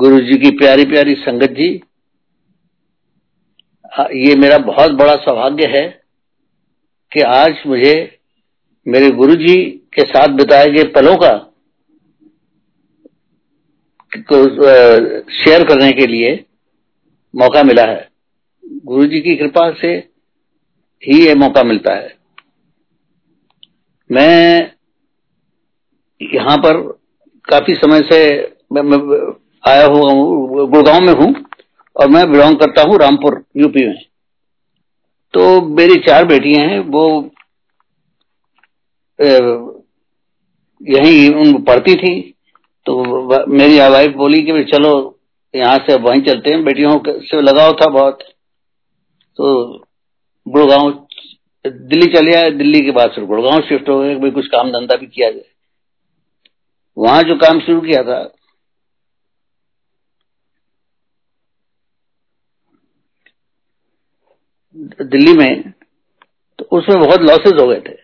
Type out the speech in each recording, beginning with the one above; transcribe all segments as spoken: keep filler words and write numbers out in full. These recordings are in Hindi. गुरु जी की प्यारी प्यारी संगत जी, ये मेरा बहुत बड़ा सौभाग्य है कि आज मुझे मेरे गुरु जी के साथ बिताए गए पलों का को शेयर करने के लिए मौका मिला है। गुरु जी की कृपा से ही ये मौका मिलता है। मैं यहाँ पर काफी समय से मैं, मैं आया हुआ हूँ, गुड़गांव में हूँ और मैं बिलोंग करता हूँ रामपुर यूपी में। तो मेरी चार बेटियां हैं, वो यही उन पढ़ती थी। तो मेरी वाइफ बोली कि भाई चलो यहाँ से वहीं चलते हैं, बेटियों से लगाव था बहुत। तो गुड़गांव दिल्ली चले आए, दिल्ली के बाद फिर गुड़गांव शिफ्ट हो गए, कुछ काम धंधा भी किया जाए। वहां जो काम शुरू किया था दिल्ली में, तो उसमें बहुत लॉसेस हो गए थे।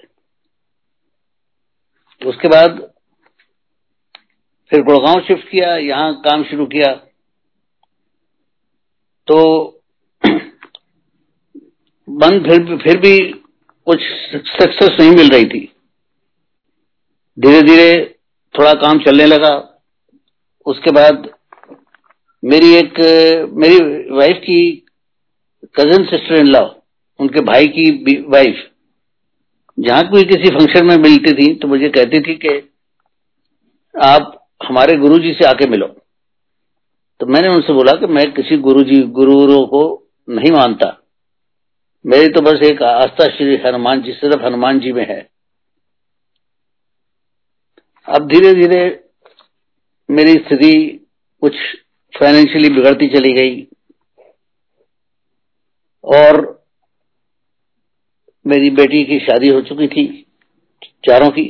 उसके बाद फिर गुड़गांव शिफ्ट किया, यहाँ काम शुरू किया। तो मन फिर भी, फिर भी कुछ सक्सेस नहीं मिल रही थी। धीरे धीरे थोड़ा काम चलने लगा। उसके बाद मेरी एक मेरी वाइफ की कजन सिस्टर इन लॉ, उनके भाई की वाइफ, जहाँ कोई किसी फंक्शन में मिलती थी तो मुझे कहती थी कि आप हमारे गुरुजी से आके मिलो। तो मैंने उनसे बोला कि मैं किसी गुरुजी गुरुओं को नहीं मानता, मेरी तो बस एक आस्था श्री हनुमान जी, सिर्फ हनुमान जी में है। अब धीरे धीरे मेरी स्थिति कुछ फाइनेंशियली बिगड़ती चली गई और मेरी बेटी की शादी हो चुकी थी, चारों की।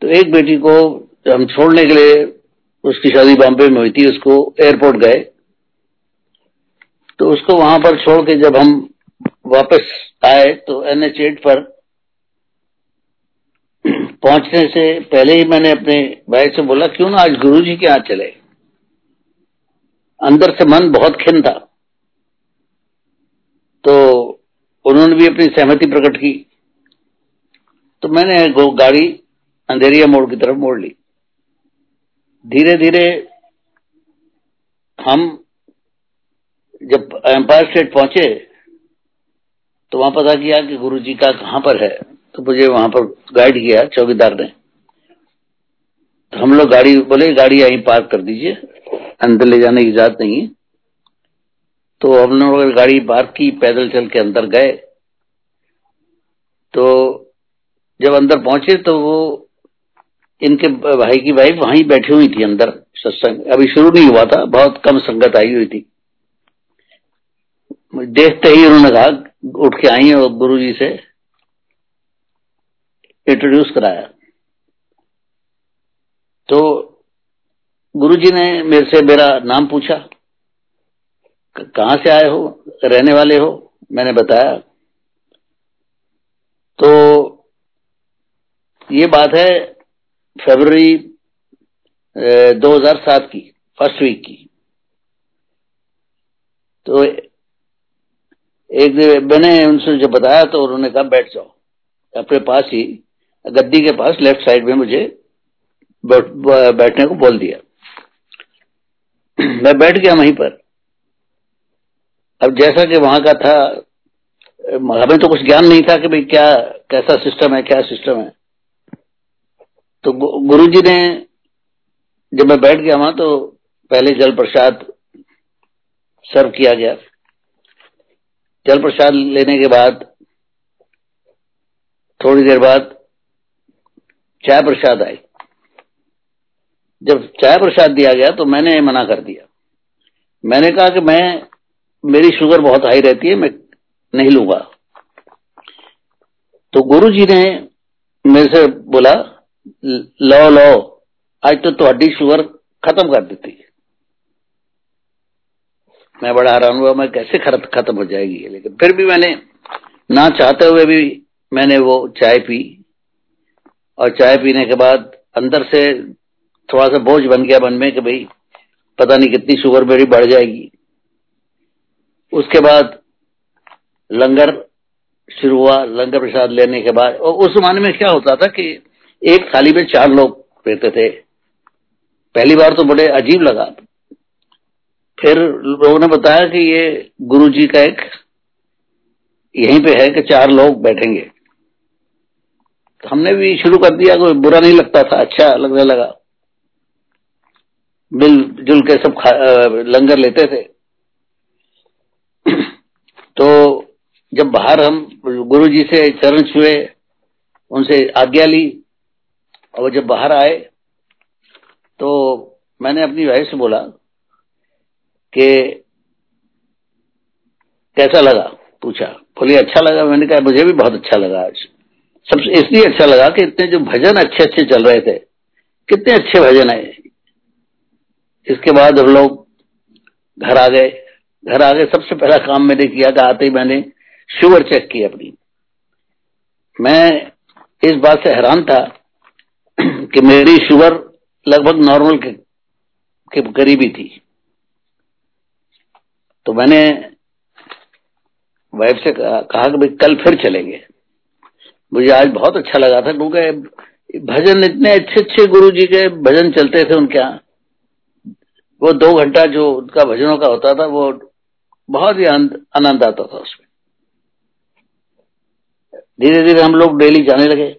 तो एक बेटी को हम छोड़ने के लिए, उसकी शादी बॉम्बे में हुई थी, उसको एयरपोर्ट गए। तो उसको वहां पर छोड़ के जब हम वापस आए तो एन एच आठ पर पहुंचने से पहले ही मैंने अपने भाई से बोला क्यों ना आज गुरुजी के यहाँ चले। अंदर से मन बहुत खिन था। तो उन्होंने भी अपनी सहमति प्रकट की। तो मैंने वो गाड़ी अंधेरिया मोड़ की तरफ मोड़ ली। धीरे धीरे हम जब एम्पायर स्टेट पहुंचे तो वहां पता किया कि गुरुजी का कहाँ पर है। तो मुझे वहां पर गाइड किया चौकीदार ने। तो हम लोग गाड़ी बोले गाड़ी यहीं पार्क कर दीजिए, अंदर ले जाने की इजाजत नहीं है। तो हम लोग गाड़ी पार्क की, पैदल चल के अंदर गए। तो जब अंदर पहुंचे तो वो इनके भाई की वाइफ वहीं बैठी हुई थी अंदर। सत्संग अभी शुरू नहीं हुआ था, बहुत कम संगत आई हुई थी। देखते ही उन्होंने कहा उठ के आई और गुरुजी से इंट्रोड्यूस कराया। तो गुरुजी ने मेरे से मेरा नाम पूछा, कहाँ से आए हो, रहने वाले हो। मैंने बताया। तो ये बात है फरवरी दो हज़ार सात की फर्स्ट वीक की। तो एक मैंने उनसे जब बताया तो उन्होंने कहा बैठ जाओ। अपने पास ही गद्दी के पास लेफ्ट साइड में मुझे बैठने को बोल दिया। मैं बैठ गया वहीं पर। अब जैसा कि वहां का था, हमें तो कुछ ज्ञान नहीं था कि भाई क्या कैसा सिस्टम है, क्या सिस्टम है। तो गुरुजी ने, जब मैं बैठ गया वहां तो पहले जल प्रसाद सर्व किया गया। जल प्रसाद लेने के बाद थोड़ी देर बाद चाय प्रसाद आई। जब चाय प्रसाद दिया गया तो मैंने मना कर दिया। मैंने कहा कि मैं मेरी शुगर बहुत हाई रहती है, मैं नहीं लूंगा। तो गुरुजी ने मेरे से बोला लो लो आज तो तुम्हारी शुगर खत्म कर देती है। मैं बड़ा हैरान हुआ, मैं कैसे खत्म हो जाएगी। लेकिन फिर भी मैंने ना चाहते हुए भी मैंने वो चाय पी और चाय पीने के बाद अंदर से थोड़ा सा बोझ बन गया मन में कि भाई पता नहीं कितनी शुगर मेरी बढ़ जाएगी। उसके बाद लंगर शुरू हुआ, लंगर प्रसाद लेने के बाद, और उस जमाने में क्या होता था कि एक थाली में चार लोग रहते थे। पहली बार तो बड़े अजीब लगा, फिर लोगों ने बताया कि ये गुरुजी का एक यहीं पे है कि चार लोग बैठेंगे, तो हमने भी शुरू कर दिया। कोई बुरा नहीं लगता था, अच्छा लगने लगा, मिलजुल के सब लंगर लेते थे। तो जब बाहर हम गुरुजी से चरण छुए, उनसे आज्ञा ली, और जब बाहर आए तो मैंने अपनी वाइफ से बोला कि कैसा लगा, पूछा। बोली अच्छा लगा। मैंने कहा मुझे भी बहुत अच्छा लगा। आज सबसे इसलिए अच्छा लगा कि इतने जो भजन अच्छे अच्छे चल रहे थे, कितने अच्छे भजन है। इसके बाद हम लोग घर आ गए। घर आ गए, सबसे पहला काम मैंने किया था, आते ही मैंने शुगर चेक की अपनी। मैं इस बात से हैरान था कि मेरी शुगर लगभग नॉर्मल के, के करीब ही थी। तो मैंने वाइफ से कहा, कहा कि भाई कल फिर चलेंगे। मुझे आज बहुत अच्छा लगा था क्योंकि भजन इतने अच्छे अच्छे गुरुजी के भजन चलते थे उनके यहाँ। वो दो घंटा जो उनका भजनों का होता था वो बहुत ही आनंद आता था उसमें। धीरे धीरे हम लोग डेली जाने लगे।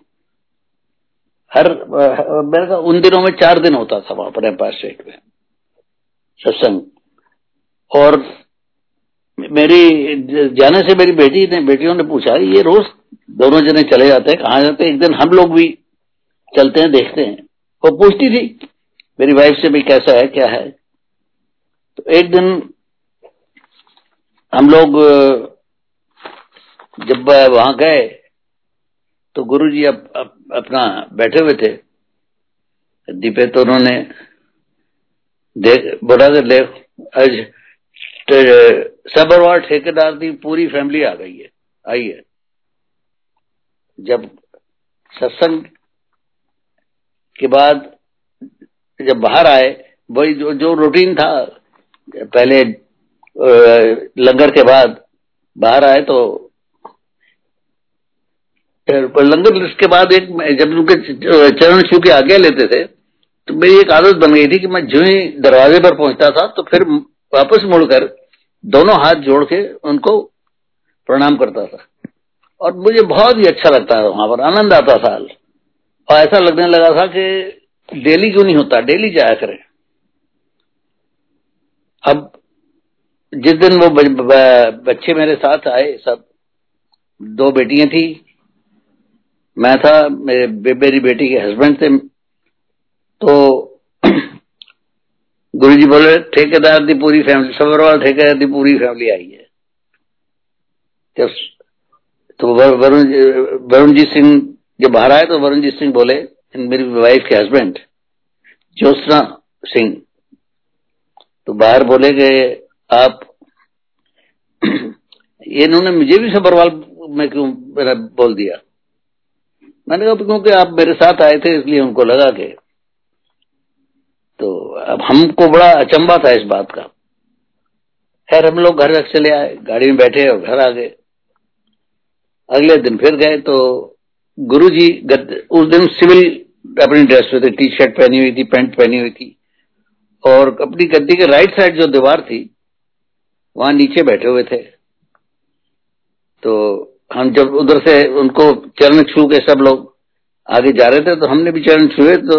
हर मेरे का उन दिनों में चार दिन होता था वहां पर एम्पायर स्टेट में सत्संग। और मेरी जाने से मेरी बेटी ने बेटियों ने पूछा ये रोज दोनों जने चले जाते हैं, कहाँ जाते हैं, एक दिन हम लोग भी चलते हैं, देखते हैं। वो पूछती थी मेरी वाइफ से भी कैसा है क्या है। तो एक दिन हम लोग जब वहां गए तो गुरुजी अप, अप, अपना बैठे हुए थे दीपे। तो उन्होंने बोला देख आज सबरवार ठेकेदार दी पूरी फैमिली आ गई है, आई है। जब सत्संग के बाद जब बाहर आए, वही जो, जो रूटीन था पहले लंगर के बाद, बाहर आए तो लंगर के बाद एक जब उनके चरण छू के आगे लेते थे तो मेरी एक आदत बन गई थी कि मैं जो ही दरवाजे पर पहुंचता था तो फिर वापस मुड़कर दोनों हाथ जोड़ के उनको प्रणाम करता था। और मुझे बहुत ही अच्छा लगता था, वहां पर आनंद आता था। और ऐसा लगने लगा था कि डेली क्यों नहीं होता, डेली जाया करें। अब जिस दिन वो बच्चे मेरे साथ आए, सब दो बेटियां थी, मैं था, मेरे मेरी बेटी के हस्बैंड थे। तो गुरुजी बोले ठेकेदार दी पूरी फैमिली, सबरवाल ठेकेदार दी पूरी फैमिली आई है। जब तो वरुण वरुण जी सिंह जब बाहर आए तो वरुण जी सिंह बोले, मेरी वाइफ के हस्बैंड ज्योत्सना सिंह, तो बाहर बोले कि आप इन्होंने मुझे भी सबरवाल में क्यों बोल दिया। मैंने कहा क्योंकि आप मेरे साथ आए थे इसलिए उनको लगा के। तो अब हमको बड़ा अचंभा था इस बात का। खैर हम लोग घर तक चले आए, गाड़ी में बैठे और घर आ गए। अगले दिन फिर गए तो गुरुजी उस दिन सिविल अपनी ड्रेस में थे, टी शर्ट पहनी हुई थी, पैंट पहनी हुई थी, और अपनी गद्दी के राइट साइड जो दीवार थी वहां नीचे बैठे हुए थे। तो हम जब उधर से उनको चरण छू के सब लोग आगे जा रहे थे तो हमने भी चरण छुए। तो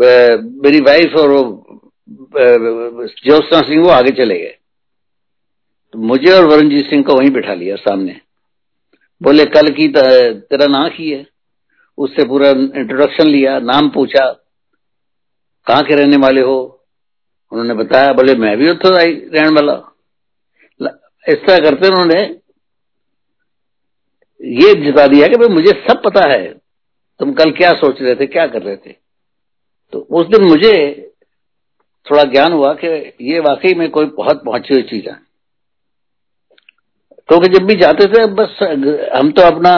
मेरी वाइफ और ज्योत्सना सिंह वो आगे चले गए, तो मुझे और वरुणजीत सिंह को वहीं बिठा लिया सामने। बोले कल की तेरा नाम की है, उससे पूरा इंट्रोडक्शन लिया, नाम पूछा, कहाँ के रहने वाले हो, उन्होंने बताया। बोले मैं भी उत्तर आई रहने वाला। इस तरह करते उन्होंने ये जिता दिया कि भाई मुझे सब पता है, तुम कल क्या सोच रहे थे, क्या कर रहे थे। तो उस दिन मुझे थोड़ा ज्ञान हुआ कि ये वाकई में कोई बहुत पहुंची हुई चीज है। क्योंकि जब भी जाते थे बस हम तो अपना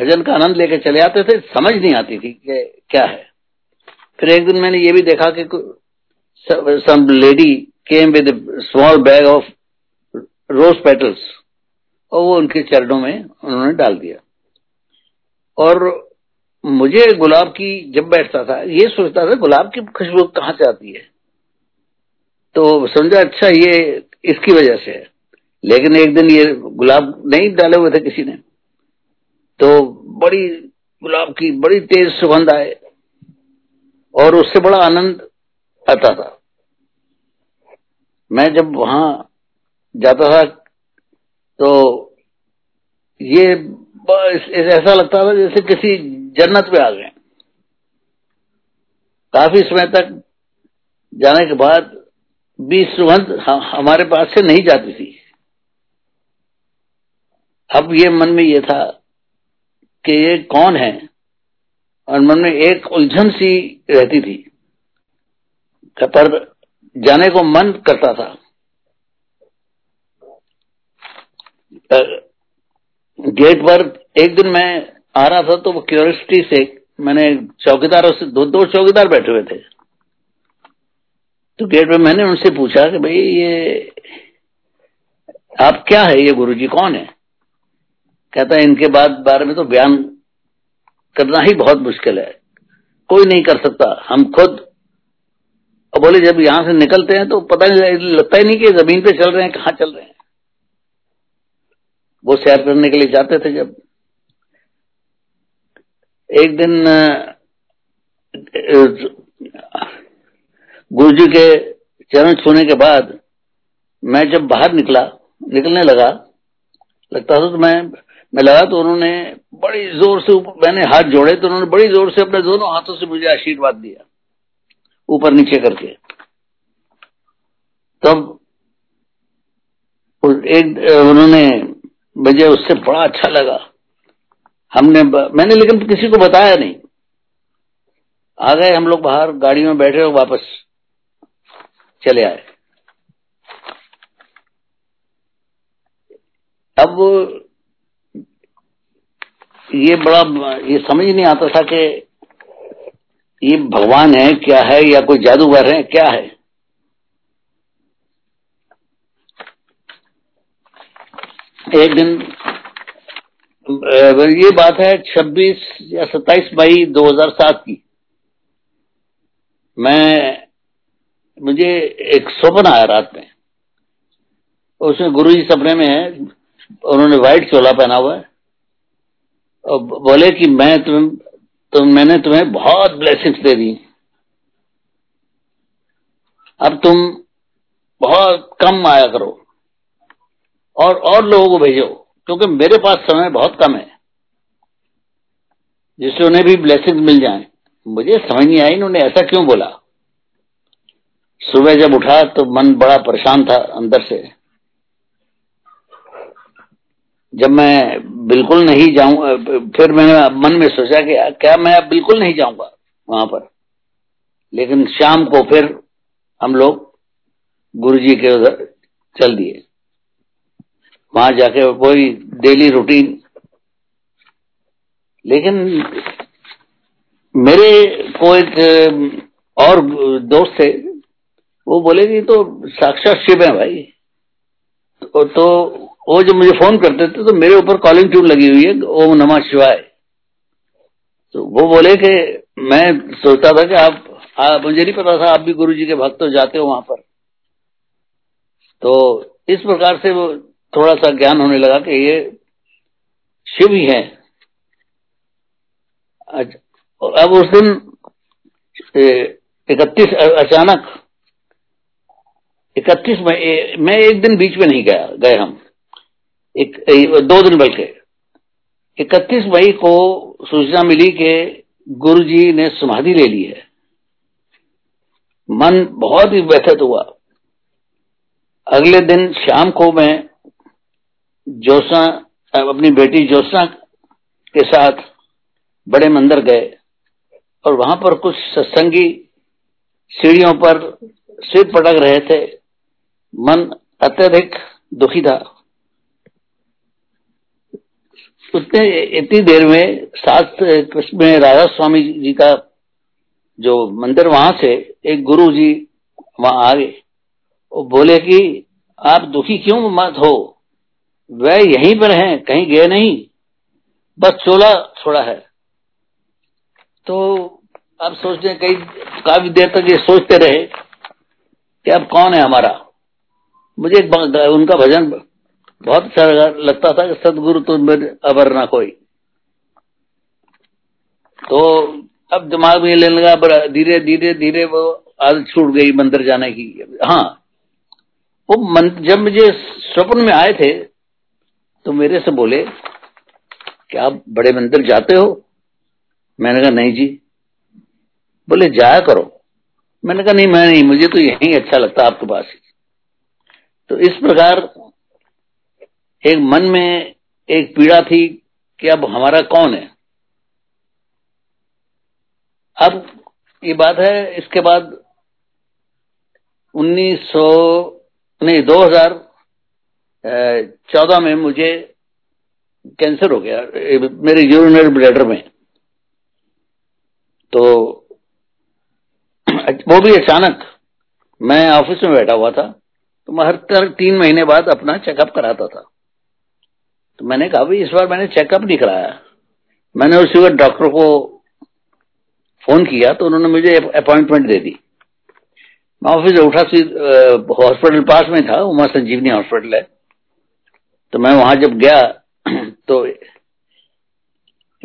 भजन का आनंद लेकर चले आते थे, समझ नहीं आती थी कि क्या है। फिर एक दिन मैंने ये भी देखा कि some lady came with a small bag of rose petals और वो उनके चरणों में उन्होंने डाल दिया। और मुझे गुलाब की जब बैठता था ये सोचता था गुलाब की खुशबू कहाँ से आती है, तो समझा अच्छा ये इसकी वजह से है। लेकिन एक दिन ये गुलाब नहीं डाले हुए थे किसी ने, तो बड़ी गुलाब की बड़ी तेज सुगंध आए और उससे बड़ा आनंद आता था। मैं जब वहां जाता था तो ये ऐसा लगता था जैसे किसी जन्नत में आ गए। काफी समय तक जाने के बाद भी सुगंध हमारे पास से नहीं जाती थी। अब ये मन में ये था कि ये कौन है, और मन में एक उलझन सी रहती थी, पर जाने को मन करता था। गेट पर एक दिन मैं आ रहा था तो क्यूरियोसिटी से मैंने चौकीदारों से दो दो चौकीदार बैठे हुए थे, तो गेट पे मैंने उनसे पूछा कि भाई ये आप क्या है, ये गुरुजी कौन है? कहता है इनके बाद बारे में तो बयान करना ही बहुत मुश्किल है, कोई नहीं कर सकता, हम खुद। और बोले जब यहां से निकलते हैं तो पता नहीं लगता ही नहीं कि जमीन पे चल रहे हैं, कहाँ चल रहे हैं। वो सैर करने के लिए जाते थे। जब एक दिन गुरुजी के चरण छूने के बाद मैं जब बाहर निकला निकलने लगा लगता था तो मैं मैं लगा तो उन्होंने बड़ी जोर से, मैंने हाथ जोड़े तो उन्होंने बड़ी जोर से अपने दोनों हाथों से मुझे आशीर्वाद दिया ऊपर नीचे करके। तब एक उन्होंने मुझे उससे बड़ा अच्छा लगा। हमने मैंने लेकिन किसी को बताया नहीं। आ गए हम लोग बाहर, गाड़ी में बैठे और वापस चले आए। अब ये बड़ा ये समझ नहीं आता था कि ये भगवान है क्या है, या कोई जादूगर है क्या है। एक दिन ये बात है छब्बीस या सत्ताईस मई दो हज़ार सात की, मैं मुझे एक सपना आया रात में। उसमें गुरुजी सपने में है, उन्होंने व्हाइट चोला पहना हुआ है और बोले कि मैं तुम तुम मैंने तुम्हें बहुत ब्लेसिंग्स दे दी, अब तुम बहुत कम आया करो और और लोगों को भेजो, क्योंकि मेरे पास समय बहुत कम है जिससे उन्हें भी ब्लेसिंग मिल जाए। मुझे समझ नहीं आई इन्होंने ऐसा क्यों बोला। सुबह जब उठा तो मन बड़ा परेशान था अंदर से। जब मैं बिल्कुल नहीं जाऊं, फिर मैंने मन में सोचा कि क्या मैं अब बिल्कुल नहीं जाऊंगा वहां पर। लेकिन शाम को फिर हम लोग गुरुजी के उधर चल दिए। वहां जाके वही डेली रूटीन। लेकिन मेरे को एक और दोस्त थे, वो बोले कि तो साक्षात शिव है भाई। तो, तो वो जो मुझे फोन करते थे तो मेरे ऊपर कॉलिंग ट्यून लगी हुई है ओम नमः शिवाय। तो वो बोले कि मैं सोचता था कि आप, आप मुझे नहीं पता था आप भी गुरुजी के भक्त तो जाते हो वहां पर। तो इस प्रकार से वो थोड़ा सा ज्ञान होने लगा कि ये शिव ही है। अब उस दिन इकतीस अचानक इकतीस मई मैं एक दिन बीच में नहीं गया गए हम एक, दो दिन बल्कि इकतीस मई को सूचना मिली कि गुरुजी ने समाधि ले ली है। मन बहुत ही व्यथित हुआ। अगले दिन शाम को मैं ज्योत्सना अपनी बेटी ज्योत्सना के साथ बड़े मंदिर गए और वहां पर कुछ सत्संगी सीढ़ियों पर सिर पटक रहे थे। मन अत्यधिक दुखी था। उतने इतनी देर में साथ कृष्ण में राधा स्वामी जी का जो मंदिर, वहां से एक गुरु जी वहां आ गए। वो बोले कि आप दुखी क्यों मत हो, वे यहीं पर हैं, कहीं गए नहीं, बस चोला छोड़ा है। तो अब सोचते कई काफी देर तक ये सोचते रहे कि अब कौन है हमारा। मुझे उनका भजन बहुत अच्छा लगता था कि सदगुरु तुम अबर ना कोई। तो अब दिमाग में लेने लगा, धीरे धीरे धीरे वो आदत छूट गई मंदिर जाने की। हाँ, वो मंत्र जब मुझे स्वप्न में आए थे तो मेरे से बोले कि आप बड़े मंदिर जाते हो? मैंने कहा नहीं जी। बोले जाया करो। मैंने कहा नहीं मैं नहीं, मुझे तो यही अच्छा लगता आपके पास। तो इस प्रकार एक मन में एक पीड़ा थी कि अब हमारा कौन है। अब ये बात है, इसके बाद उन्नीस सौ नहीं दो हजार चौदह में मुझे कैंसर हो गया मेरे यूरिनरी ब्लैडर में। तो वो भी अचानक, मैं ऑफिस में बैठा हुआ था तो मैं हर तीन महीने बाद अपना चेकअप कराता था। तो मैंने कहा भाई इस बार मैंने चेकअप नहीं कराया। मैंने उसी वक्त डॉक्टर को फोन किया तो उन्होंने मुझे अपॉइंटमेंट दे दी। मैं ऑफिस उठा, हॉस्पिटल पास में था, उमर संजीवनी हॉस्पिटल है। तो मैं वहां जब गया तो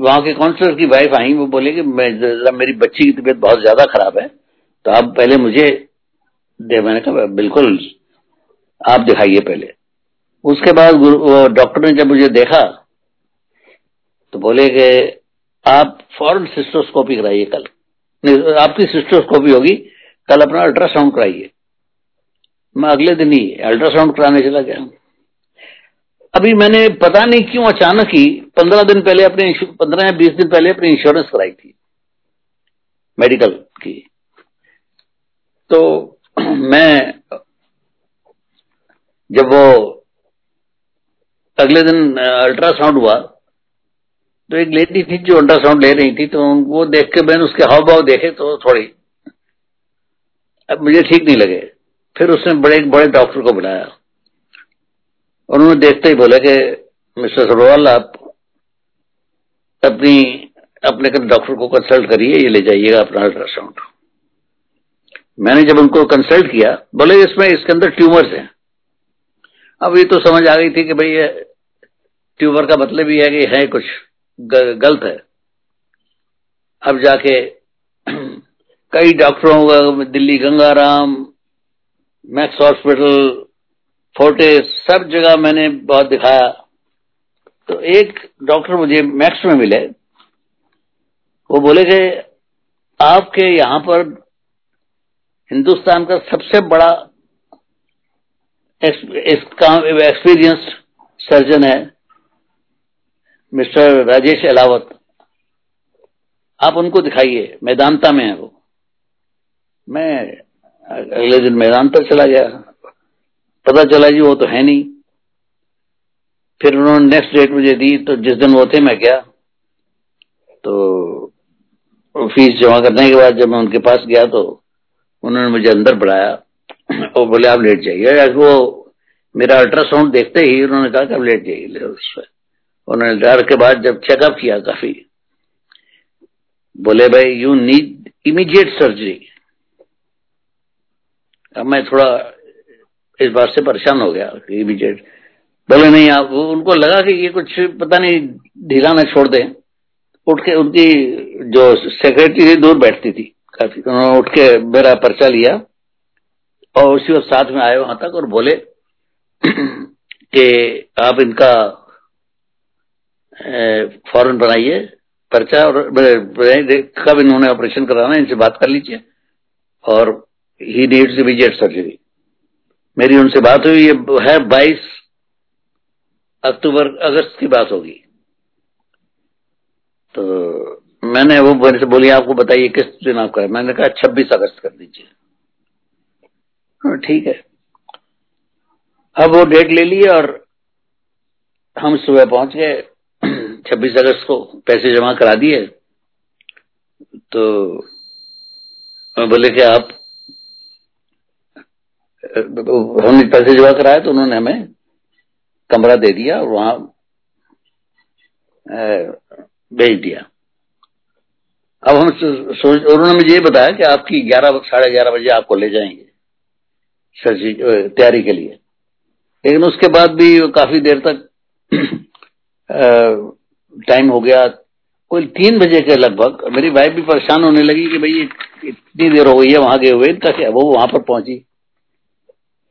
वहां के काउंसलर की वाइफ आई। वो बोले कि मेरी बच्ची की तबीयत बहुत ज्यादा खराब है तो आप पहले मुझे दे। मैंने कहा बिल्कुल आप दिखाइए पहले। उसके बाद डॉक्टर ने जब मुझे देखा तो बोले कि आप फौरन सिस्टोस्कोपी कराइए, कल आपकी सिस्टोस्कोपी होगी, कल अपना अल्ट्रासाउंड कराइए। मैं अगले दिन ही अल्ट्रासाउंड कराने चला गया। अभी मैंने पता नहीं क्यों अचानक ही पंद्रह दिन पहले अपने पंद्रह या बीस दिन पहले अपनी इंश्योरेंस कराई थी मेडिकल की। तो मैं जब वो अगले दिन अल्ट्रासाउंड हुआ तो एक लेडी थी जो अल्ट्रासाउंड ले रही थी, तो वो देख के मैंने उसके हाव भाव देखे तो थोड़ी अब मुझे ठीक नहीं लगे। फिर उसने बड़े बड़े डॉक्टर को बुलाया। उन्होंने देखते ही बोला कि मिस्टर सरोवाल आप अपनी अपने डॉक्टर को कंसल्ट करिए, ये ले जाइएगा अपना अल्ट्रासाउंड। मैंने जब उनको कंसल्ट किया बोले इसमें इसके अंदर ट्यूमर्स हैं। अब ये तो समझ आ गई थी कि भाई ये ट्यूमर का मतलब ये है कि है कुछ गलत है। अब जाके कई डॉक्टरों, Delhi Gangaram, Max hospital, Fortis, सब जगह मैंने बहुत दिखाया। तो एक डॉक्टर मुझे मैक्स में मिले, वो बोले कि आपके यहाँ पर हिंदुस्तान का सबसे बड़ा एक्सपीरियंस्ड सर्जन है मिस्टर राजेश अहलावत, आप उनको दिखाइए, मैदानता में है वो। मैं अगले दिन मैदानता चला गया, पता चला जी वो तो है नहीं। फिर उन्होंने नेक्स्ट डेट मुझे दी, तो जिस दिन वो थे मैं गया तो फीस जमा करने के बाद जब मैं उनके पास गया तो उन्होंने मुझे अंदर बुलाया और बोले आप लेट जाइए। वो मेरा अल्ट्रासाउंड देखते ही उन्होंने कहा कि आप लेट जाइए। उन्होंने डर के बाद जब चेकअप किया काफी, बोले भाई यू नीड इमीडिएट सर्जरी। अब मैं थोड़ा इस बात से परेशान हो गया, इमीडिएट बोले नहीं आप। उनको लगा कि ये कुछ पता नहीं ढीला ना छोड़ दें। उठ के उनकी जो सेक्रेटरी थी दूर बैठती थी काफी, उन्होंने उठ के मेरा पर्चा लिया और उसी वक्त साथ में आए वहां तक और बोले कि आप इनका फॉरन बनाइए पर्चा और कब इन्होंने ऑपरेशन कराना है इनसे बात कर लीजिए और ही नीड्स इमीडिएट सर्जरी। मेरी उनसे बात हुई, ये है बाईस अक्टूबर अगस्त की बात होगी। तो मैंने वो मेरे से बोली आपको बताइए किस दिन आप करें? मैंने कहा छब्बीस अगस्त कर दीजिए। ठीक है। अब वो डेट ले लिए और हम सुबह पहुंच गए छब्बीस अगस्त को, पैसे जमा करा दिए। तो बोले कि आप हमने पैसे जमा कराया तो उन्होंने हमें कमरा दे दिया और वहां भेज दिया। अब हम सोच, उन्होंने मुझे ये बताया कि आपकी ग्यारह साढ़े ग्यारह बजे आपको ले जाएंगे सर्जरी तैयारी के लिए, लेकिन उसके बाद भी काफी देर तक टाइम हो गया, कोई तीन बजे के लगभग। मेरी वाइफ भी परेशान होने लगी कि भाई इतनी देर हो गई है वहां गए हुए, तक वो वहां पर पहुंची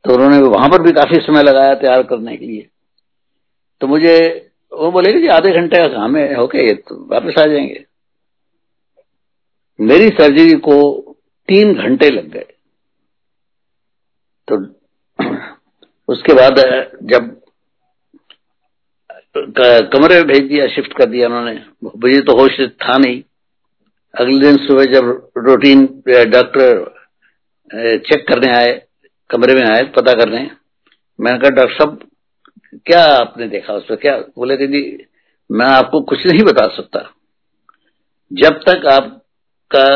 तो उन्होंने वहां पर भी काफी समय लगाया तैयार करने के लिए। तो मुझे वो बोले कि आधे घंटे का काम है, ओके तो वापस आ जाएंगे। मेरी सर्जरी को तीन घंटे लग गए। तो उसके बाद जब कमरे में भेज दिया, शिफ्ट कर दिया उन्होंने, मुझे तो होश था नहीं। अगले दिन सुबह जब रूटीन डॉक्टर चेक करने आए, कमरे में आए पता करने, मैंने कहा डॉक्टर साहब क्या आपने देखा उसमें क्या? बोले कि जी मैं आपको कुछ नहीं बता सकता जब तक आपका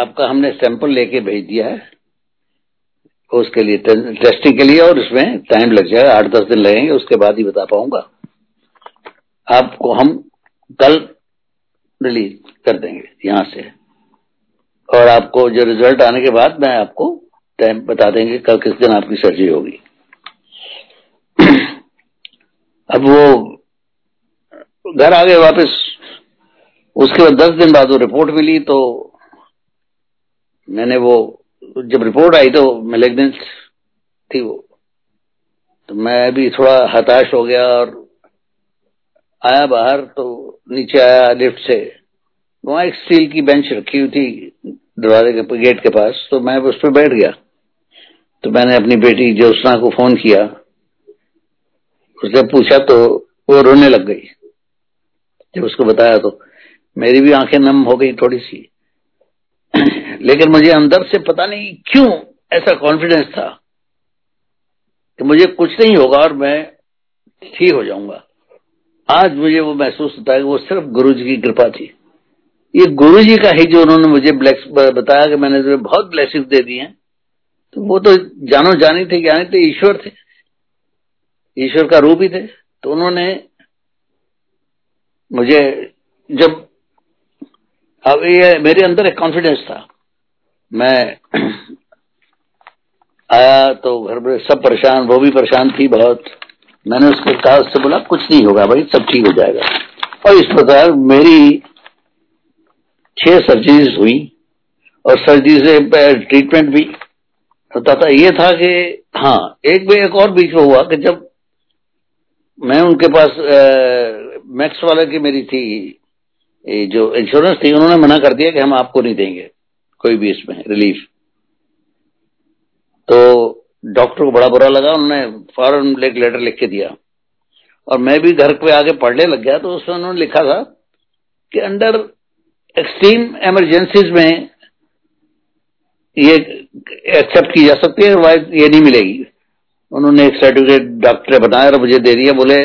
आपका हमने सैंपल लेके भेज दिया है उसके लिए टेस्टिंग के लिए, और इसमें टाइम लग जाएगा, आठ दस दिन लगेंगे, उसके बाद ही बता पाऊंगा आपको, हम कल रिलीज कर देंगे यहाँ से और आपको जो रिजल्ट आने के बाद मैं आपको टाइम बता देंगे कल किस दिन आपकी सर्जरी होगी। अब वो घर आ गए वापस। उसके बाद दस दिन बाद वो रिपोर्ट मिली, तो मैंने वो जब रिपोर्ट आई तो मैलिग्नेंट थी वो, तो मैं भी थोड़ा हताश हो गया और आया बाहर। तो नीचे आया लिफ्ट से, वहां एक स्टील की बेंच रखी हुई थी दरवाजे के गेट के पास, तो मैं उस पर बैठ गया। तो मैंने अपनी बेटी ज्योत्सना को फोन किया, उससे पूछा तो वो रोने लग गई जब उसको बताया। तो मेरी भी आंखें नम हो गई थोड़ी सी, लेकिन मुझे अंदर से पता नहीं क्यों ऐसा कॉन्फिडेंस था कि मुझे कुछ नहीं होगा और मैं ठीक हो जाऊंगा। आज मुझे वो महसूस होता है कि वो सिर्फ गुरुजी की कृपा थी। ये गुरुजी का ही जो उन्होंने मुझे ब्लेस बताया कि मैंने तुम्हें बहुत ब्लेसिंग दे दी हैं, तो वो तो जानो जाने थे, ज्ञानी थे, ईश्वर थे, ईश्वर का रूप ही थे। तो उन्होंने मुझे जब, अब ये मेरे अंदर एक कॉन्फिडेंस था, मैं आया तो घर में सब परेशान, वो भी परेशान थी बहुत। मैंने उसके कहा, उससे बोला कुछ नहीं होगा भाई, सब ठीक हो जाएगा। और इस प्रकार मेरी छह सर्जरीज हुई और सर्जरी से ट्रीटमेंट भी होता था। ये था कि हाँ, एक भी एक और बीच में हुआ कि जब मैं उनके पास मैक्स वाले की मेरी थी जो इंश्योरेंस थी, उन्होंने मना कर दिया कि हम आपको नहीं देंगे कोई भी इसमें रिलीफ। तो डॉक्टर को बड़ा बुरा लगा, उन्होंने फॉरन एक लेटर लिख के दिया और मैं भी घर पे आके पढ़ने लग गया। तो उसमें उन्होंने लिखा था कि अंडर एक्सट्रीम इमरजेंसीज में ये एक्सेप्ट की जा सकती है, वाइज ये नहीं मिलेगी। उन्होंने एक सर्टिफिकेट डॉक्टर बनाया और मुझे दे दिया। बोले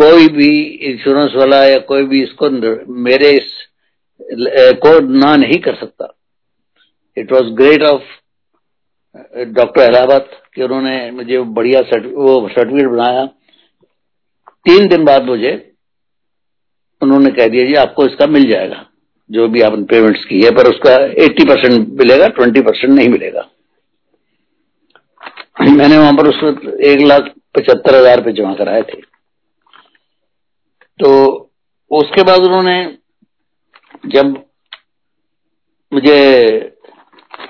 कोई भी इंश्योरेंस वाला या कोई भी इसको मेरे इस को ना नहीं कर सकता। It was great of doctor Ahlawat कि उन्होंने मुझे बढ़िया वो सर्टिफिकेट बनाया। तीन दिन बाद मुझे उन्होंने कह दिया जी आपको इसका मिल जाएगा जो भी आपने पेमेंट्स की है, पर उसका अस्सी परसेंट मिलेगा, बीस परसेंट नहीं मिलेगा। मैंने वहां पर उस वक्त एक लाख पचहत्तर हजार रुपये जमा कराए थे। तो उसके बाद उन्होंने जब मुझे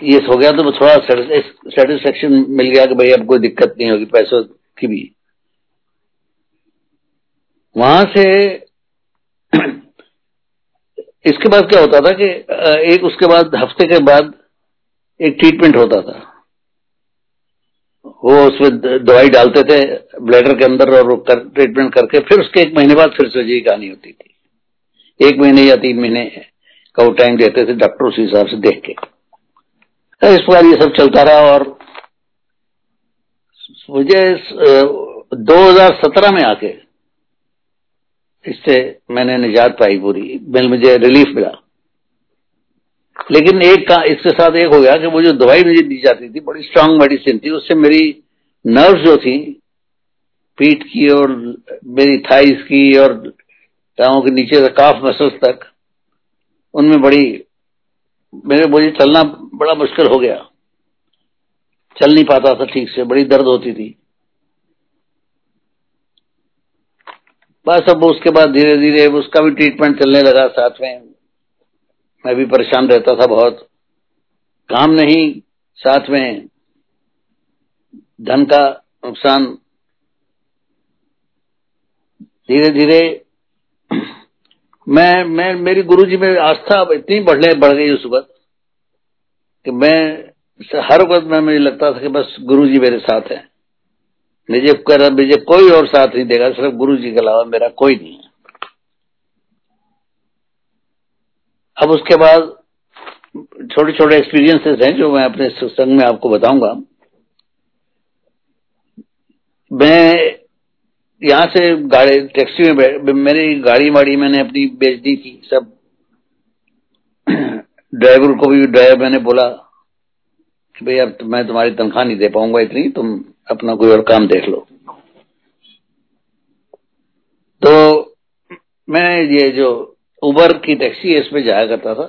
ये हो गया तो थोड़ा सेटिस्फेक्शन मिल गया कि भाई अब कोई दिक्कत नहीं होगी पैसों की भी। वहां से इसके बाद क्या होता था कि एक उसके बाद हफ्ते के बाद एक ट्रीटमेंट होता था, वो उसमें दवाई डालते थे ब्लैडर के अंदर और वो कर, ट्रीटमेंट करके फिर उसके एक महीने बाद फिर सर्जरी करानी होती थी। एक महीने या तीन महीने का वो टाइम देते थे डॉक्टर, उसी हिसाब से देख के। तो इस बार ये सब चलता रहा और मुझे दो हज़ार सत्रह में आके इससे मैंने निजात पाई पूरी, मुझे रिलीफ मिला। लेकिन एक का इसके साथ एक हो गया कि वो जो दवाई मुझे दी जाती थी बड़ी स्ट्रांग मेडिसिन थी, उससे मेरी नर्व्स जो थी पीठ की और मेरी थाइस की और टांगों के नीचे से काफ मसल्स तक, उनमें बड़ी मेरे मुझे चलना बड़ा मुश्किल हो गया, चल नहीं पाता था ठीक से, बड़ी दर्द होती थी। बस अब उसके बाद धीरे धीरे उसका भी ट्रीटमेंट चलने लगा, साथ में मैं भी परेशान रहता था बहुत, काम नहीं साथ में धन का नुकसान। धीरे धीरे मैं मैं मेरी गुरुजी में आस्था इतनी बढ़ने बढ़ गई उस वक्त कि मैं हर वक्त में मुझे लगता था कि बस गुरुजी मेरे साथ है, मुझे कर मुझे कोई और साथ नहीं देगा, सिर्फ गुरुजी के अलावा मेरा कोई नहीं है। अब उसके बाद छोटे छोटे एक्सपीरियंसेस हैं जो मैं अपने सत्संग में आपको बताऊंगा। मैं यहाँ से गाड़ी टैक्सी में बैठ मेरी गाड़ी वाड़ी मैंने अपनी बेच दी थी, सब ड्राइवर को भी ड्राइवर मैंने बोला कि भाई अब मैं तुम्हारी तनख्वाह नहीं दे पाऊंगा इतनी, तुम अपना कोई और काम देख लो। तो मैं ये जो उबर की टैक्सी है इसमें जाया करता था।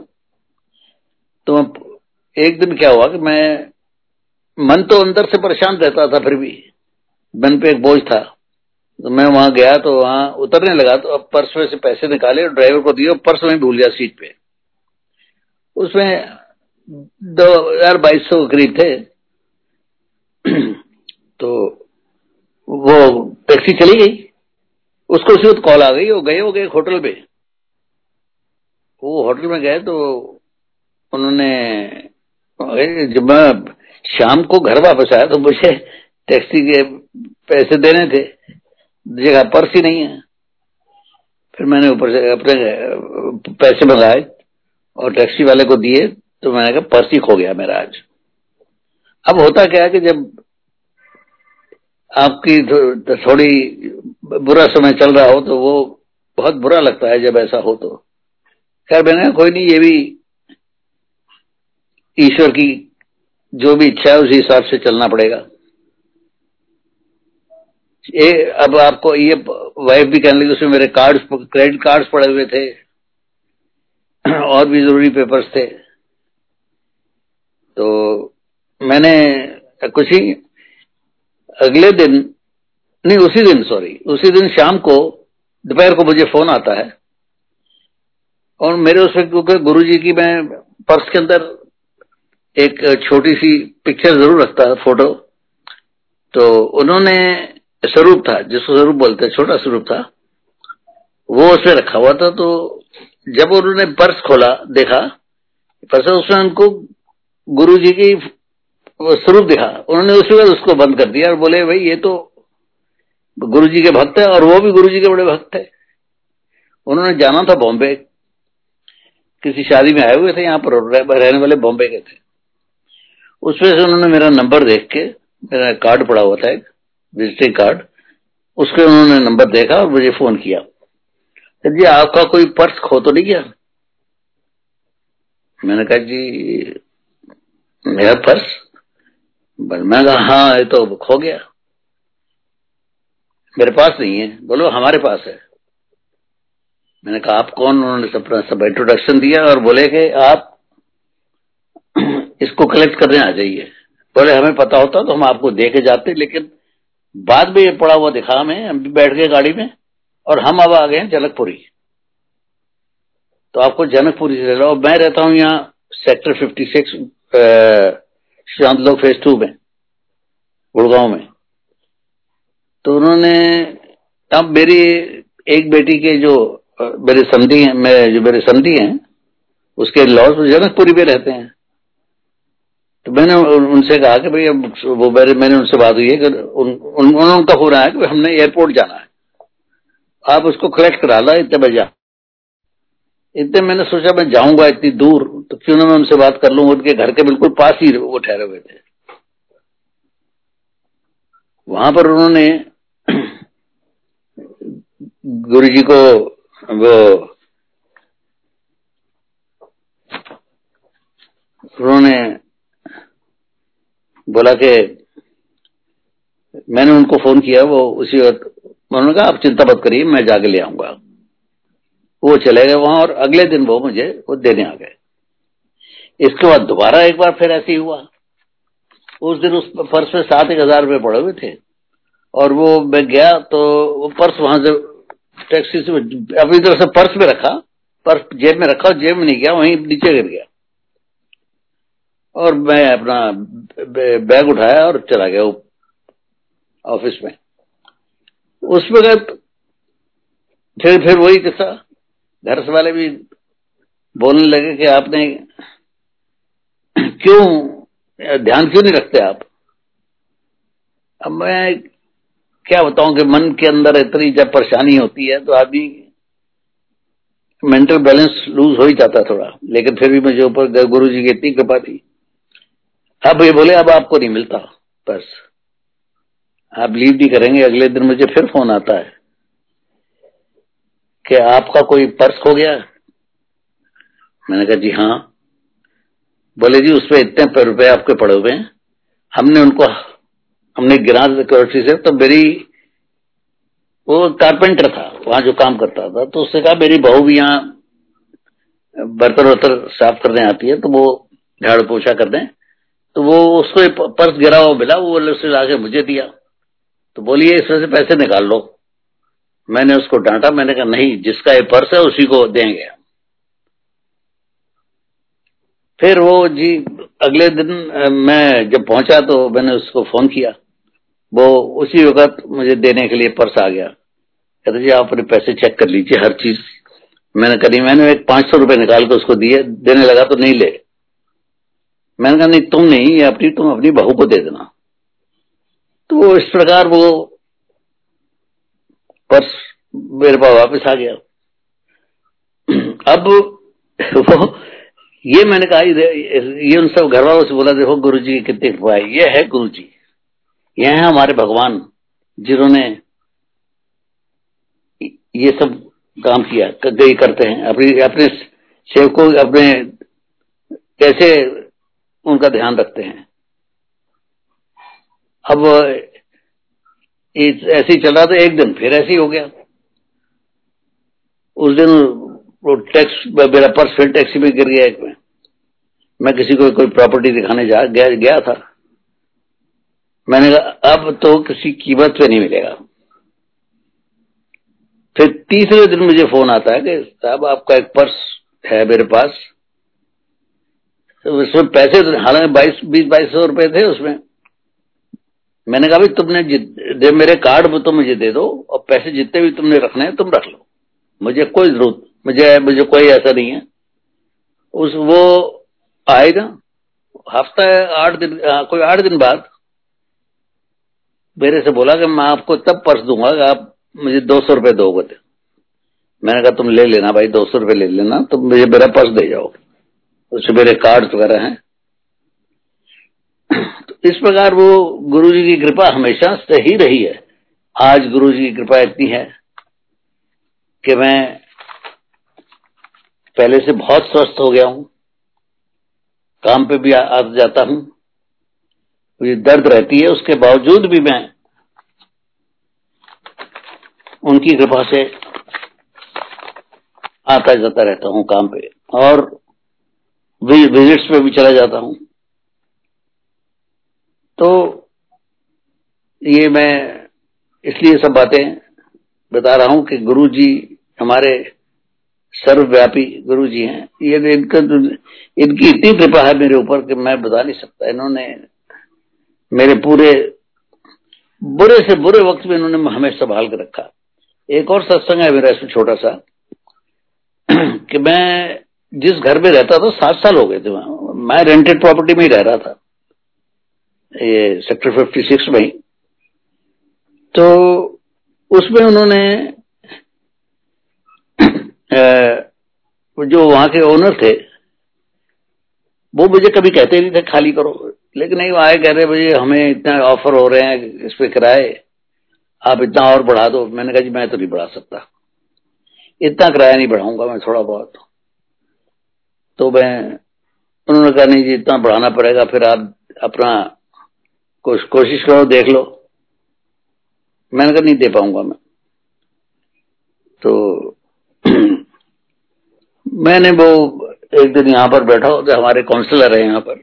तो एक दिन क्या हुआ कि मैं मन तो अंदर से परेशान रहता था, फिर भी मन पे एक बोझ था, तो मैं वहां गया तो वहां उतरने लगा तो अब पर्स में से पैसे निकाले और ड्राइवर को दिए और पर्स में भूल गया सीट पे, उसमें दो हजार बाईस सौ करीब थे। तो वो टैक्सी चली गई, उसको उसी वक्त कॉल आ गई, वो गए वो गए होटल पे। वो होटल में गए तो उन्होंने, जब मैं शाम को घर वापस आया तो मुझे टैक्सी के पैसे देने थे, जगह पर्स ही नहीं है। फिर मैंने ऊपर से अपने पैसे मंगाए और टैक्सी वाले को दिए, तो मैंने कहा पर्स ही खो गया मेरा आज। अब होता क्या है कि जब आपकी थो, थोड़ी बुरा समय चल रहा हो तो वो बहुत बुरा लगता है जब ऐसा हो। तो खैर मैंने कोई नहीं, ये भी ईश्वर की जो भी इच्छा है उसी हिसाब से चलना पड़ेगा। ये अब आपको ये वाइफ भी कहने लगी, उसमें मेरे कार्ड्स क्रेडिट कार्ड्स पड़े हुए थे और भी जरूरी पेपर्स थे। तो मैंने कुछ ही अगले दिन नहीं उसी दिन सॉरी उसी दिन शाम को दोपहर को मुझे फोन आता है और मेरे उसमें क्योंकि गुरुजी की मैं पर्स के अंदर एक छोटी सी पिक्चर जरूर रखता था, फोटो। तो उन्होंने स्वरूप था, जिसको स्वरूप बोलते हैं, छोटा स्वरूप था, वो उसमें रखा हुआ था। तो जब उन्होंने पर्स खोला देखा पर्स, उसमें उनको गुरुजी की स्वरूप दिखा, उन्होंने उसी वक्त उसको बंद कर दिया और बोले भाई ये तो गुरुजी के भक्त है और वो भी गुरुजी के बड़े भक्त है। उन्होंने जाना था बॉम्बे, किसी शादी में आए हुए थे, यहाँ पर रहने वाले बॉम्बे के थे। उसमें से उन्होंने मेरा नंबर देख के, मेरा कार्ड पड़ा हुआ था एक विजिटिंग कार्ड, उसके उन्होंने नंबर देखा और मुझे फोन किया, जी आपका कोई पर्स खो तो नहीं गया? मैंने कहा जी मेरा पर्स, मैंने कहा हाँ ये तो खो गया, मेरे पास नहीं है। बोलो हमारे पास है। मैंने कहा आप कौन? उन्होंने अपना सब इंट्रोडक्शन दिया और बोले कि आप इसको कलेक्ट करने आ जाइए। बोले हमें पता होता तो हम आपको दे के जाते, लेकिन बाद में ये पड़ा हुआ दिखा हमें, हम भी बैठ गए गाड़ी में और हम अब आ गए हैं जनकपुरी, तो आपको जनकपुरी से लो। मैं रहता हूँ यहाँ सेक्टर छप्पन शांत लोग फेज टू में, गुड़गांव में। तो उन्होंने अब मेरी एक बेटी के जो मेरे समधी हैं, मेरे जो मेरे समधी हैं उसके लॉज जनकपुरी में रहते हैं। तो मैंने उनसे कहा कि भाई अब वो मेरे मैंने उनसे बात हुई है कि उन, उन, उनका हो रहा है कि हमने एयरपोर्ट जाना है, आप उसको कलेक्ट करा ला इतने बजे। इतने मैंने सोचा मैं जाऊंगा इतनी दूर तो क्यों ना मैं उनसे बात कर लूं, उनके घर के बिल्कुल पास ही वो ठहरे हुए थे। वहां पर उन्होंने गुरुजी को वो उन्होंने बोला कि मैंने उनको फोन किया, वो उसी वक्त उन्होंने कहा आप चिंता मत करिए मैं जाके ले आऊंगा। वो चले गए वहां और अगले दिन वो मुझे वो देने आ गए। इसके बाद दोबारा एक बार फिर ऐसे ही हुआ। उस दिन उस पर्स में सात एक हजार रुपये पड़े हुए थे और वो मैं गया तो वो पर्स वहां से टैक्सी से अपनी तरफ से पर्स में रखा, पर्स जेब में रखा और जेब में नहीं गया, वहीं नीचे गिर गया और मैं अपना बैग उठाया और चला गया ऑफिस में। उसमें गए फिर फिर वही किस्सा, घर वाले भी बोलने लगे कि आपने क्यों ध्यान क्यों नहीं रखते आप। अब मैं क्या बताऊं कि मन के अंदर इतनी जब परेशानी होती है तो आदमी मेंटल बैलेंस लूज हो ही जाता थोड़ा, लेकिन फिर भी मुझे ऊपर गुरुजी की इतनी कृपा थी। अब ये बोले अब आपको नहीं मिलता पर्स, आप बिलीव नहीं करेंगे। अगले दिन मुझे फिर फोन आता है कि आपका कोई पर्स खो गया। मैंने कहा जी हाँ। बोले जी उसमें इतने रुपए आपके पड़े हुए हैं, हमने उनको हमने गिरा सिक्योरिटी से। तो मेरी वो कारपेंटर था वहां जो काम करता था, तो उसने कहा मेरी बहू भी यहाँ बर्तन वर्तन साफ करने आती है तो वो झाड़ू पोछा कर दें, तो वो उसको पर्स गिरा हुआ मिला, वो उसने लाके मुझे दिया। तो बोलिए इसमें से पैसे निकाल लो। मैंने उसको डांटा, मैंने कहा नहीं जिसका ये पर्स है उसी को देंगे। फिर वो जी अगले दिन मैं जब पहुंचा तो मैंने उसको फोन किया, वो उसी वक्त मुझे देने के लिए पर्स आ गया। कहते जी आप अपने पैसे चेक कर लीजिए हर चीज। मैंने करी मैंने एक पांच सौ रुपए निकाल के उसको दिए, देने लगा तो नहीं ले। मैंने कहा नहीं तुम नहीं, ये अपनी तुम अपनी बहू को दे देना। तो इस प्रकार वो पर्स मेरे पास वापस आ गया। अब वो ये मैंने कहा ये उन सब घर वालों से बोला देखो गुरुजी की कितनी कृपा है, ये है गुरुजी, ये है हमारे भगवान जिन्होंने ये सब काम किया गई करते हैं अपने अपने सेवकों अपने कैसे उनका ध्यान रखते हैं। अब ऐसे ही चल रहा था, एक दिन फिर ऐसे ही हो गया। उस दिन वो टैक्स मेरा पर्स फिर टैक्सी में गिर गया एक में। मैं किसी को कोई प्रॉपर्टी दिखाने जा गया, गया था। मैंने कहा अब तो किसी कीमत पे नहीं मिलेगा। फिर तीसरे दिन मुझे फोन आता है कि साहब आपका एक पर्स है मेरे पास, तो उसमें पैसे तो हालांकि बाईस बीस बाईस सौ रुपए थे उसमें। मैंने कहा भाई तुमने जितने मेरे कार्ड में तो मुझे दे दो और पैसे जितने भी तुमने रखने हैं तुम रख लो, मुझे कोई जरूरत मुझे मुझे कोई ऐसा नहीं है। उस वो आएगा हफ्ता आठ दिन आ, कोई आठ दिन बाद मेरे से बोला कि मैं आपको तब पर्स दूंगा कि आप मुझे दो सौ रुपये दोगे। मैंने कहा तुम ले लेना भाई दो सौ रुपये ले लेना, तुम मुझे मेरा पर्स दे जाओ, उससे मेरे कार्ड वगैरह हैं। तो इस प्रकार वो गुरुजी की कृपा हमेशा से ही रही है। आज गुरुजी की कृपा इतनी है कि मैं पहले से बहुत स्वस्थ हो गया हूं, काम पे भी आ, आ जाता हूं, मुझे दर्द रहती है, उसके बावजूद भी मैं उनकी कृपा से आता जाता रहता हूं काम पे और विजिट्स पे भी चला जाता हूं। तो ये मैं इसलिए सब बातें बता रहा हूं कि गुरुजी हमारे सर्वव्यापी गुरु जी हैं। ये इनका इनकी इतनी कृपा है मेरे ऊपर कि मैं बता नहीं सकता। इन्होंने मेरे पूरे बुरे से बुरे वक्त में इन्होंने हमें संभाल के रखा। एक और सत्संग है मेरा इसमें छोटा सा कि मैं जिस घर में रहता था सात साल हो गए थे वहां, मैं रेंटेड प्रॉपर्टी में ही रह रहा था ये सेक्टर छप्पन में ही। तो उसमें उन्होंने जो वहां के ओनर थे वो मुझे कभी कहते नहीं थे खाली करो, लेकिन नहीं आए कह रहे भाई हमें इतना ऑफर हो रहे हैं इस पे किराए आप इतना और बढ़ा दो। मैंने कहा जी मैं तो नहीं बढ़ा सकता, इतना किराया नहीं बढ़ाऊंगा मैं, थोड़ा बहुत तो मैं उन्होंने कहा नहीं जी इतना बढ़ाना पड़ेगा, फिर आप अपना कुछ कोशिश करो देख लो। मैंने कहा नहीं दे पाऊंगा मैं। तो मैंने वो एक दिन यहाँ पर बैठा, तो हमारे काउंसलर है यहाँ पर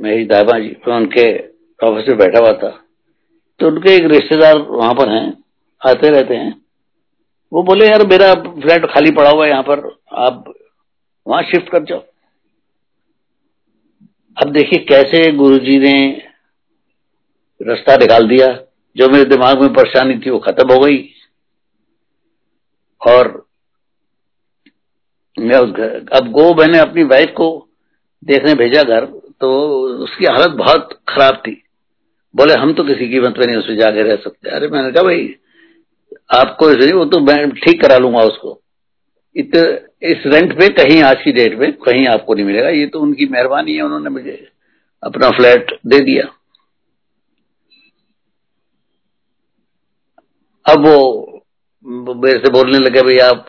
मेरी दादा जी, तो उनके ऑफिस में बैठा हुआ था। तो उनके एक रिश्तेदार वहां पर हैं, आते रहते हैं। वो बोले यार मेरा फ्लैट खाली पड़ा हुआ है यहाँ पर, आप वहां शिफ्ट कर जाओ। अब देखिए कैसे गुरुजी ने रास्ता निकाल दिया, जो मेरे दिमाग में परेशानी थी वो खत्म हो गई। और मैं उस घर, अब गो मैंने अपनी वाइफ को देखने भेजा घर, तो उसकी हालत बहुत खराब थी। बोले हम तो किसी कीमत पे नहीं उसमें जाके रह सकते। अरे मैंने कहा भाई आपको वो तो मैं ठीक करा लूंगा उसको, इत, इस रेंट पे कहीं आज की डेट में कहीं आपको नहीं मिलेगा। ये तो उनकी मेहरबानी है, उन्होंने मुझे अपना फ्लैट दे दिया। अब वो मेरे से बोलने लगे भाई आप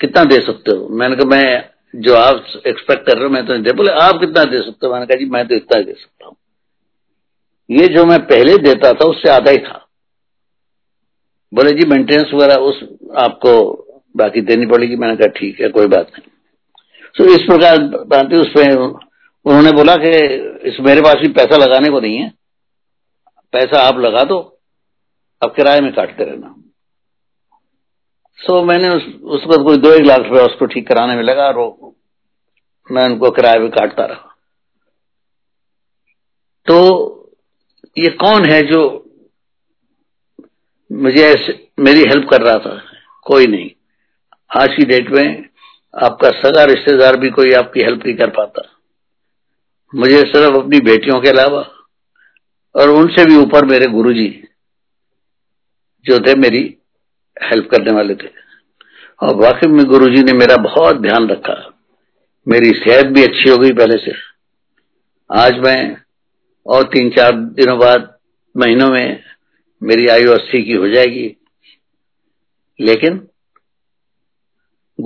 कितना दे सकते हो। मैंने कहा मैं जो आप एक्सपेक्ट कर रहे हो मैं तो नहीं दे। बोले आप कितना दे सकते हो। मैंने कहा जी मैं तो इतना ही दे सकता हूँ, ये जो मैं पहले देता था उससे आधा ही था। बोले जी मेंटेनेंस वगैरह उस आपको बाकी देनी पड़ेगी। मैंने कहा ठीक है कोई बात नहीं। सो इस प्रकार बातें उसमें उन्होंने बोला कि इस मेरे पास भी पैसा लगाने को नहीं है, पैसा आप लगा दो, आप किराए में काटते रहना। सो so, मैंने उस उसको कोई दो एक लाख रुपया उसको ठीक कराने में लगा और मैं उनको किराए में काटता रहा। तो ये कौन है जो मुझे मेरी हेल्प कर रहा था? कोई नहीं। आज की डेट में आपका सगा रिश्तेदार भी कोई आपकी हेल्प नहीं कर पाता। मुझे सिर्फ अपनी बेटियों के अलावा और उनसे भी ऊपर मेरे गुरुजी जो थे मेरी हेल्प करने वाले थे। और वाकई में गुरुजी ने मेरा बहुत ध्यान रखा। मेरी सेहत भी अच्छी हो गई पहले से। आज मैं और तीन चार दिनों बाद महीनों में मेरी आयु अस्सी की हो जाएगी, लेकिन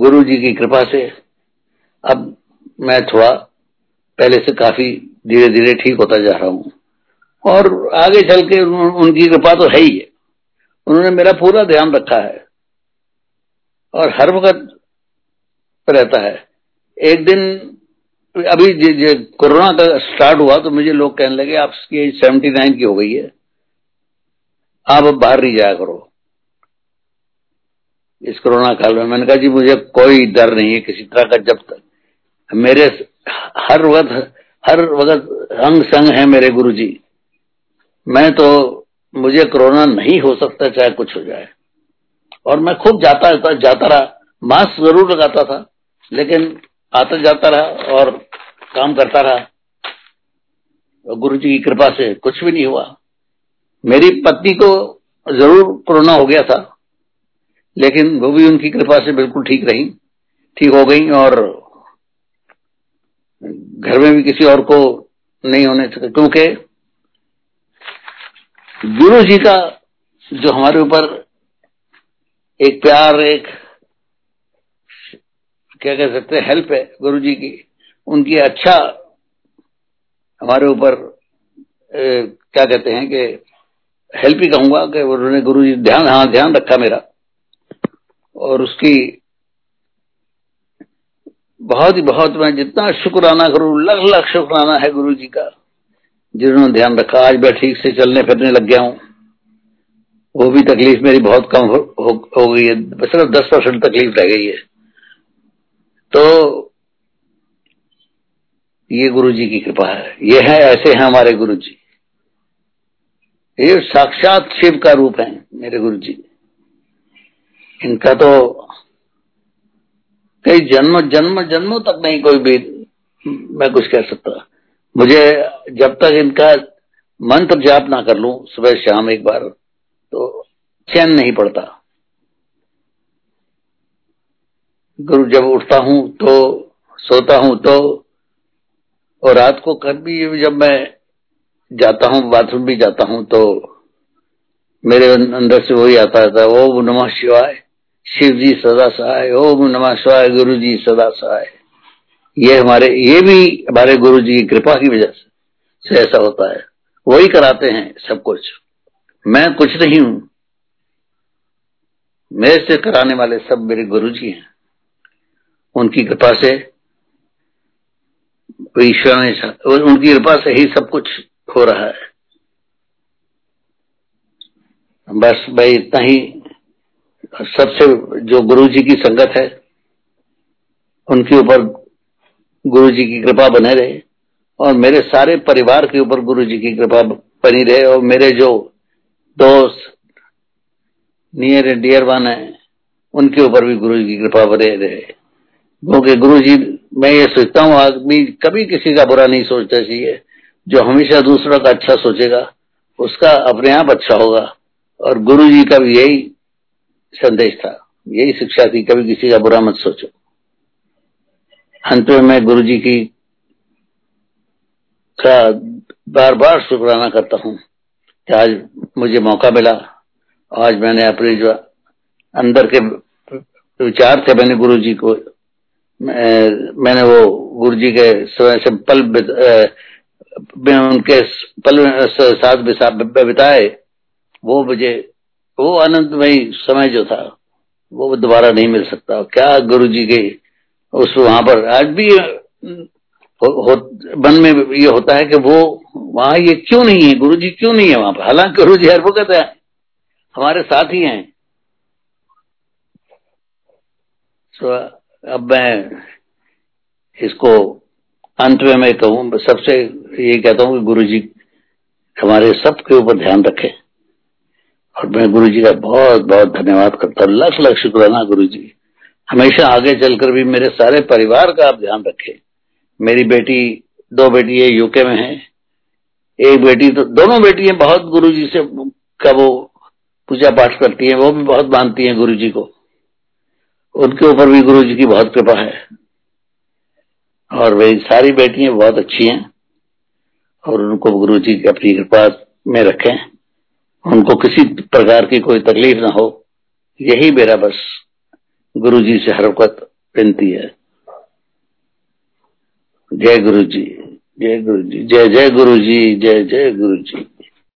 गुरुजी की कृपा से अब मैं थोड़ा पहले से काफी धीरे धीरे ठीक होता जा रहा हूँ। और आगे चल के उन, उनकी कृपा तो है ही है। उन्होंने मेरा पूरा ध्यान रखा है और हर वक्त रहता है। एक दिन अभी जे, जे, कोरोना का स्टार्ट हुआ तो मुझे लोग कहने लगे आपकी एज सेवेंटी नाइन की हो गई है, आप अब बाहर नहीं जाया करो इस कोरोना काल में। मैंने कहा जी मुझे कोई डर नहीं है किसी तरह का, जब तक मेरे हर वक्त हर वक्त अंग संग है मेरे गुरुजी। मैं तो मुझे कोरोना नहीं हो सकता चाहे कुछ हो जाए। और मैं खूब जाता जाता रहा, मास्क जरूर लगाता था लेकिन आता जाता रहा और काम करता रहा। गुरुजी की कृपा से कुछ भी नहीं हुआ। मेरी पत्नी को जरूर कोरोना हो गया था लेकिन वो भी उनकी कृपा से बिल्कुल ठीक रही, ठीक हो गई। और घर में भी किसी और को नहीं होने चाहिए, क्योंकि गुरु जी का जो हमारे ऊपर एक प्यार, एक क्या कह सकते हैं, हेल्प है गुरु जी की। उनकी अच्छा हमारे ऊपर क्या कहते हैं कि हेल्प ही कहूंगा कि उन्होंने गुरु जी ध्यान हाँ ध्यान रखा मेरा। और उसकी बहुत ही बहुत मैं जितना शुक्राना करूं, लख लख शुक्राना है गुरु जी का जिन्होंने ध्यान रखा। आज मैं ठीक से चलने फिरने लग गया हूं। वो भी तकलीफ मेरी बहुत कम हो, हो, हो गई है, सिर्फ दस परसेंट तकलीफ रह गई है। तो ये गुरु जी की कृपा है। ये है ऐसे हैं हमारे गुरु जी, ये साक्षात शिव का रूप है मेरे गुरु जी। इनका तो कई जन्म जन्म जन्मों तक नहीं कोई भी मैं कुछ कह सकता। मुझे जब तक इनका मंत्र जाप ना कर लूं सुबह शाम एक बार तो चैन नहीं पड़ता। गुरु जब उठता हूं तो, सोता हूं तो, और रात को कभी जब मैं जाता हूं बाथरूम भी जाता हूं तो मेरे अंदर से वही आता था, ओम नमः शिवाय शिव जी सदा सहाय, ओम नमः शिवाय, गुरु जी सदा सहाय। ये हमारे ये भी हमारे गुरु जी की कृपा की वजह से, से ऐसा होता है, वही कराते हैं सब कुछ। मैं कुछ नहीं हूं, मेरे से कराने वाले सब मेरे गुरु जी हैं। उनकी कृपा से ईश्वर ने, उनकी कृपा से ही सब कुछ हो रहा है। बस भाई इतना ही, सबसे जो गुरु जी की संगत है उनके ऊपर गुरु जी की कृपा बने रहे, और मेरे सारे परिवार के ऊपर गुरु जी की कृपा बनी रहे, और मेरे जो दोस्त नियर एंड डियर वन है उनके ऊपर भी गुरु जी की कृपा बने रहे। क्योंकि गुरु जी, मैं ये सोचता हूँ, आदमी कभी किसी का बुरा नहीं सोचना चाहिए। जो हमेशा दूसरों का अच्छा सोचेगा उसका अपने आप अच्छा होगा, और गुरु जी का भी यही संदेश था, यही शिक्षा थी, कभी किसी का बुरा मत सोचो। अंत में मैं गुरु जी की का बार बार शुक्राना करता हूँ कि आज मुझे मौका मिला, आज मैंने अपने जो अंदर के विचार थे, मैंने गुरु जी को मैंने वो गुरु जी के से पल उनके पल साथ बिताए, वो मुझे वो आनंदमय समय जो था वो दोबारा नहीं मिल सकता। क्या गुरु जी के उस वहां पर आज भी हो, हो, मन में ये होता है कि वो वहां ये क्यों नहीं है, गुरु जी क्यों नहीं है वहां पर। हालांकि गुरु जी हर वक्त है, हमारे साथ ही हैं। तो अब मैं इसको अंत में मैं कहूँ, सबसे ये कहता हूँ कि गुरु जी हमारे सबके ऊपर ध्यान रखें, और मैं गुरु जी का बहुत बहुत धन्यवाद करता हूँ। लाख लाख शुक्राना गुरु जी, हमेशा आगे चलकर भी मेरे सारे परिवार का आप ध्यान रखें। मेरी बेटी, दो बेटी है यूके में है, एक बेटी तो दोनों बेटी है बहुत गुरु जी से का वो पूजा पाठ करती है, वो भी बहुत मानती है गुरु जी को, उनके ऊपर भी गुरु जी की बहुत कृपा है। और वे सारी बेटियां बहुत अच्छी हैं, और उनको गुरु जी की अपनी कृपा में रखें, उनको किसी प्रकार की कोई तकलीफ ना हो, यही मेरा बस गुरु जी से हर वक्त विनती है। जय गुरु जी, जय गुरु जी, जय जय गुरु जी, जय जय गुरु जी।